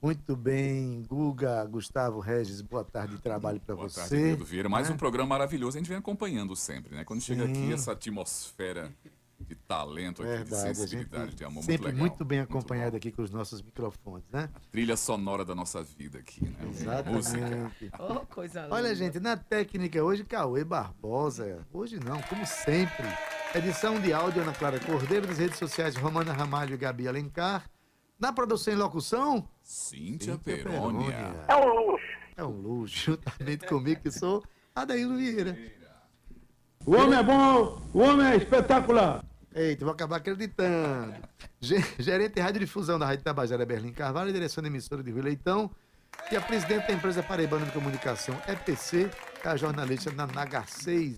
Muito bem, Guga, Gustavo Regis, boa tarde de trabalho para você. Boa tarde, Adeildo Vieira. Mais é. um programa maravilhoso. A gente vem acompanhando sempre, né? Quando Sim. chega aqui, essa atmosfera de talento, aqui, de sensibilidade, de amor, sempre muito legal. Muito bem acompanhado, muito aqui com os nossos microfones, né? A trilha sonora da nossa vida aqui, né? Exatamente. Oh, coisa linda. Olha, gente, na técnica hoje, Cauê Barbosa. Hoje não, como sempre. Edição de áudio, Ana Clara Cordeiro. Das redes sociais, Romana Ramalho e Gabi Alencar. Na produção e locução, Cíntia, Cíntia Peromnia. Peromnia. É um luxo. É um luxo, juntamente comigo, que sou Adeildo Vieira. O homem é bom, o homem é espetacular. Eita, vou acabar acreditando. Gerente de radiodifusão da Rádio Tabajara, Berlim Carvalho, e direção da emissora de Rio Leitão, e a presidente da empresa Paraibana de Comunicação, E P C, a jornalista Nanaga seis,